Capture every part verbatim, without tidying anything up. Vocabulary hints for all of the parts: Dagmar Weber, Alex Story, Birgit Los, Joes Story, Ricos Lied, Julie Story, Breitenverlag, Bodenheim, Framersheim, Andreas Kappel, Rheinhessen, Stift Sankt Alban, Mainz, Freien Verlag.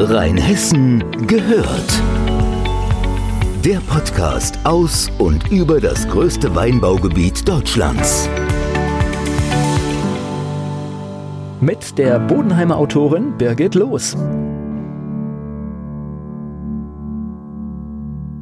Rheinhessen gehört. Der Podcast aus und über das größte Weinbaugebiet Deutschlands. Mit der Bodenheimer Autorin Birgit Los.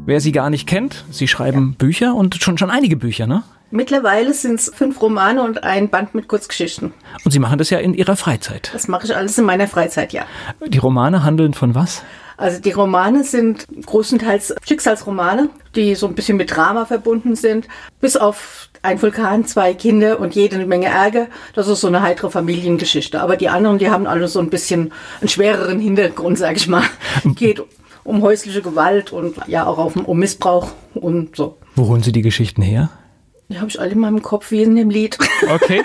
Wer sie gar nicht kennt, sie schreiben ja. Bücher und schon, schon einige Bücher, ne? Mittlerweile sind es fünf Romane und ein Band mit Kurzgeschichten. Und Sie machen das ja in Ihrer Freizeit. Das mache ich alles in meiner Freizeit, ja. Die Romane handeln von was? Also die Romane sind größtenteils Schicksalsromane, die so ein bisschen mit Drama verbunden sind. Bis auf ein Vulkan, zwei Kinder und jede Menge Ärger. Das ist so eine heitere Familiengeschichte. Aber die anderen, die haben alle so ein bisschen einen schwereren Hintergrund, sag ich mal. Geht um häusliche Gewalt und ja auch um Missbrauch und so. Wo holen Sie die Geschichten her? Die habe ich alle in meinem Kopf, wie in dem Lied. Okay.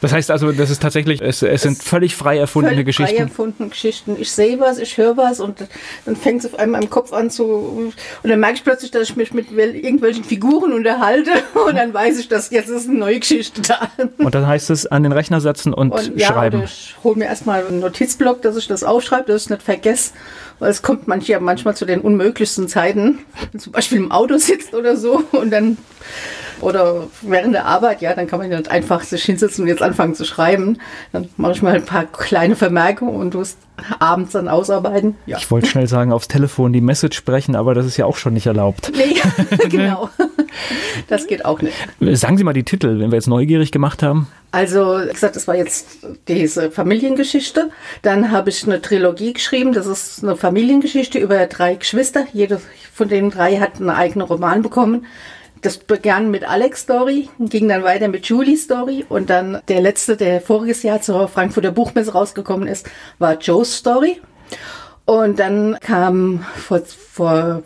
Das heißt also, das ist tatsächlich, es, es sind völlig frei erfundene völlig Geschichten. Frei erfundene Geschichten. Ich sehe was, ich höre was und dann fängt es auf einmal im Kopf an zu. Und dann merke ich plötzlich, dass ich mich mit irgendwelchen Figuren unterhalte und dann weiß ich, dass jetzt ist eine neue Geschichte da. Und dann heißt es an den Rechner setzen und, und ja, schreiben. Und ich hole mir erstmal einen Notizblock, dass ich das aufschreibe, dass ich es nicht vergesse. Weil es kommt manchmal, manchmal zu den unmöglichsten Zeiten, zum Beispiel im Auto sitzt oder so und dann. Oder während der Arbeit, ja, dann kann man ja nicht einfach sich hinsetzen und jetzt anfangen zu schreiben. Dann mache ich mal ein paar kleine Vermerke und du musst abends dann ausarbeiten. Ja. Ich wollte schnell sagen, aufs Telefon die Message sprechen, aber das ist ja auch schon nicht erlaubt. Nee, genau. Das geht auch nicht. Sagen Sie mal die Titel, wenn wir jetzt neugierig gemacht haben. Also, wie gesagt, das war jetzt diese Familiengeschichte. Dann habe ich eine Trilogie geschrieben. Das ist eine Familiengeschichte über drei Geschwister. Jede von den drei hat einen eigenen Roman bekommen. Das begann mit Alex Story, ging dann weiter mit Julie Story und dann der letzte, der voriges Jahr zur Frankfurter Buchmesse rausgekommen ist, war Joes Story. Und dann kam vor, vor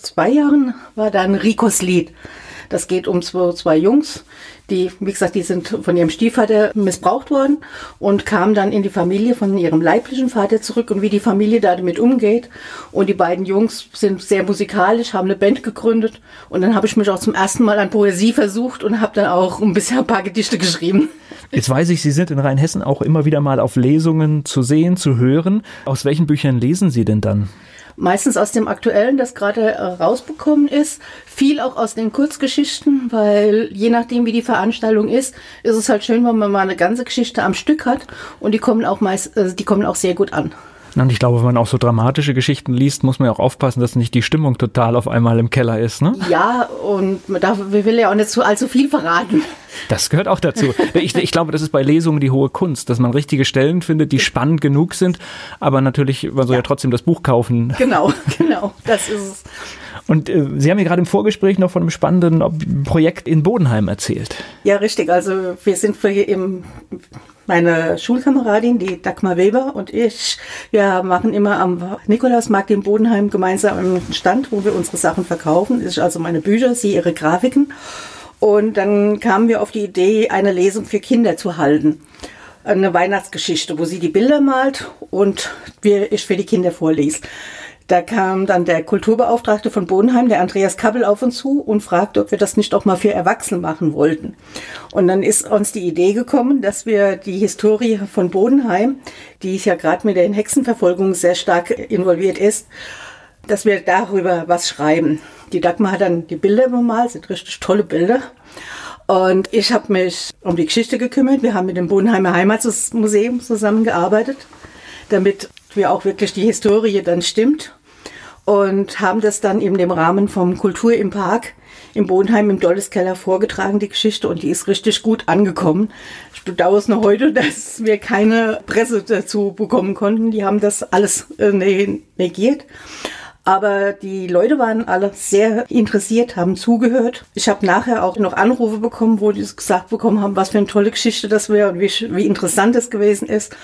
zwei Jahren war dann Ricos Lied. Das geht um zwei, zwei Jungs, die, wie gesagt, die sind von ihrem Stiefvater missbraucht worden und kamen dann in die Familie von ihrem leiblichen Vater zurück und wie die Familie da damit umgeht. Und die beiden Jungs sind sehr musikalisch, haben eine Band gegründet und dann habe ich mich auch zum ersten Mal an Poesie versucht und habe dann auch ein bisschen ein paar Gedichte geschrieben. Jetzt weiß ich, Sie sind in Rheinhessen auch immer wieder mal auf Lesungen zu sehen, zu hören. Aus welchen Büchern lesen Sie denn dann? Meistens aus dem Aktuellen, das gerade rausbekommen ist. Viel auch aus den Kurzgeschichten, weil je nachdem, wie die Veranstaltung ist, ist es halt schön, wenn man mal eine ganze Geschichte am Stück hat. Und die kommen auch meist, die kommen auch sehr gut an. Und ich glaube, wenn man auch so dramatische Geschichten liest, muss man ja auch aufpassen, dass nicht die Stimmung total auf einmal im Keller ist, ne? Ja, und man darf, wir will ja auch nicht zu allzu viel verraten. Das gehört auch dazu. Ich, ich glaube, das ist bei Lesungen die hohe Kunst, dass man richtige Stellen findet, die spannend genug sind, aber natürlich, man soll ja, ja trotzdem das Buch kaufen. Genau, genau, das ist es. Und äh, Sie haben mir gerade im Vorgespräch noch von einem spannenden Projekt in Bodenheim erzählt. Ja, richtig. Also wir sind für hier im... Meine Schulkameradin, die Dagmar Weber und ich, wir machen immer am Nikolausmarkt in Bodenheim gemeinsam einen Stand, wo wir unsere Sachen verkaufen. Ich also meine Bücher, sie ihre Grafiken. Und dann kamen wir auf die Idee, eine Lesung für Kinder zu halten. Eine Weihnachtsgeschichte, wo sie die Bilder malt und wir, ich für die Kinder vorlese. Da kam dann der Kulturbeauftragte von Bodenheim, der Andreas Kappel, auf uns zu und fragte, ob wir das nicht auch mal für Erwachsene machen wollten. Und dann ist uns die Idee gekommen, dass wir die Historie von Bodenheim, die ja gerade mit der Hexenverfolgung sehr stark involviert ist, dass wir darüber was schreiben. Die Dagmar hat dann die Bilder bemalt, sind richtig tolle Bilder. Und ich habe mich um die Geschichte gekümmert. Wir haben mit dem Bodenheimer Heimatmuseum zusammengearbeitet, damit wir auch wirklich die Historie dann stimmt. Und haben das dann eben im Rahmen vom Kultur im Park im Bodenheim im Dolleskeller vorgetragen, die Geschichte. Und die ist richtig gut angekommen. Ich bedauere es noch heute, dass wir keine Presse dazu bekommen konnten. Die haben das alles äh, negiert. Aber die Leute waren alle sehr interessiert, haben zugehört. Ich habe nachher auch noch Anrufe bekommen, wo die gesagt bekommen haben, was für eine tolle Geschichte das wäre und wie, wie interessant das gewesen ist.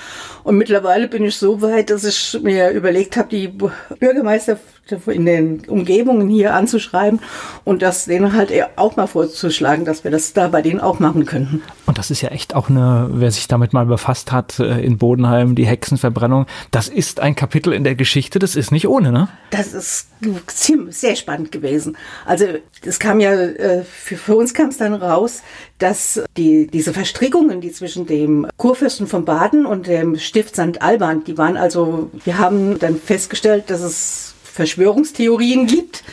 Und mittlerweile bin ich so weit, dass ich mir überlegt habe, die Bürgermeister in den Umgebungen hier anzuschreiben und das denen halt auch mal vorzuschlagen, dass wir das da bei denen auch machen könnten. Und das ist ja echt auch eine, wer sich damit mal befasst hat, in Bodenheim, die Hexenverbrennung, das ist ein Kapitel in der Geschichte, das ist nicht ohne, ne? Das ist ziemlich, sehr spannend gewesen. Also es kam ja, für, für uns kam es dann raus, dass die, diese Verstrickungen, die zwischen dem Kurfürsten von Baden und dem Stift Sankt Alban, die waren also, wir haben dann festgestellt, dass es Verschwörungstheorien gibt,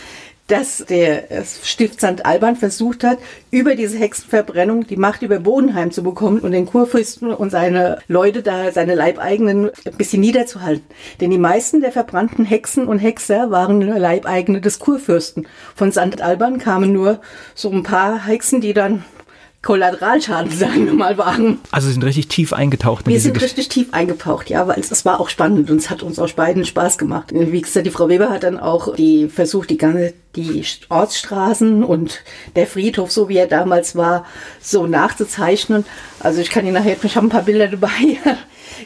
dass der Stift Sankt Alban versucht hat, über diese Hexenverbrennung die Macht über Bodenheim zu bekommen und den Kurfürsten und seine Leute da, seine Leibeigenen, ein bisschen niederzuhalten. Denn die meisten der verbrannten Hexen und Hexer waren Leibeigene des Kurfürsten. Von Sankt Alban kamen nur so ein paar Hexen, die dann Kollateralschaden, sagen wir mal, waren. Also Sie sind richtig tief eingetaucht. Wir sind richtig tief eingetaucht, ja, weil es, es war auch spannend und es hat uns auch beiden Spaß gemacht. Wie gesagt, die Frau Weber hat dann auch die versucht, die ganze, die Ortsstraßen und der Friedhof, so wie er damals war, so nachzuzeichnen. Also ich kann Ihnen nachher, ich habe ein paar Bilder dabei,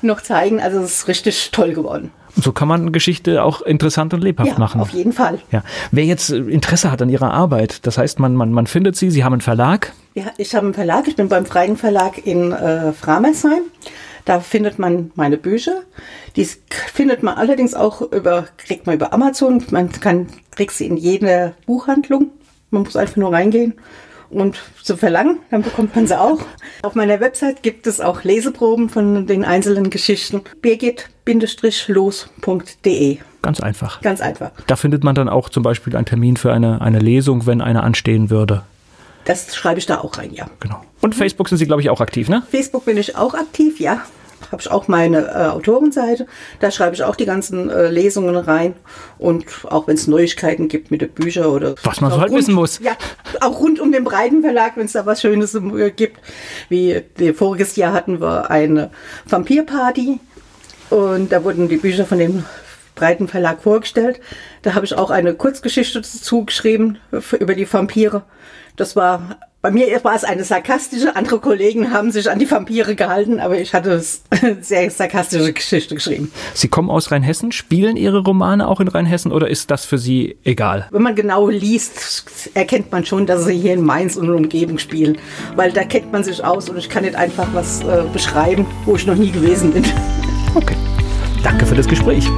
noch zeigen. Also es ist richtig toll geworden. So kann man Geschichte auch interessant und lebhaft ja, machen. Auf jeden Fall. Ja. Wer jetzt Interesse hat an Ihrer Arbeit, das heißt, man, man, man findet Sie, Sie haben einen Verlag. Ja, ich habe einen Verlag, ich bin beim Freien Verlag in äh, Framersheim. Da findet man meine Bücher. Die findet man allerdings auch über, kriegt man über Amazon. Man kann, kriegt sie in jede Buchhandlung. Man muss einfach nur reingehen und zu verlangen, dann bekommt man sie auch. Auf meiner Website gibt es auch Leseproben von den einzelnen Geschichten. Birgit Los punkt de. Ganz einfach. Ganz einfach. Da findet man dann auch zum Beispiel einen Termin für eine, eine Lesung, wenn eine anstehen würde. Das schreibe ich da auch rein, ja. Genau. Und Facebook sind Sie, glaube ich, auch aktiv, ne? Facebook bin ich auch aktiv, ja. Habe ich auch meine äh, Autorenseite. Da schreibe ich auch die ganzen äh, Lesungen rein. Und auch wenn es Neuigkeiten gibt mit den Büchern oder was man so halt rund, wissen muss. Ja, auch rund um den Breitenverlag, wenn es da was Schönes äh, gibt. Wie äh, voriges Jahr hatten wir eine Vampirparty. Und da wurden die Bücher von dem Breitenverlag vorgestellt. Da habe ich auch eine Kurzgeschichte dazu geschrieben für, über die Vampire. Das war... Bei mir war es eine sarkastische, andere Kollegen haben sich an die Vampire gehalten, aber ich hatte eine sehr sarkastische Geschichte geschrieben. Sie kommen aus Rheinhessen, spielen Ihre Romane auch in Rheinhessen oder ist das für Sie egal? Wenn man genau liest, erkennt man schon, dass sie hier in Mainz und in der Umgebung spielen, weil da kennt man sich aus und ich kann nicht einfach was äh, beschreiben, wo ich noch nie gewesen bin. Okay, danke für das Gespräch.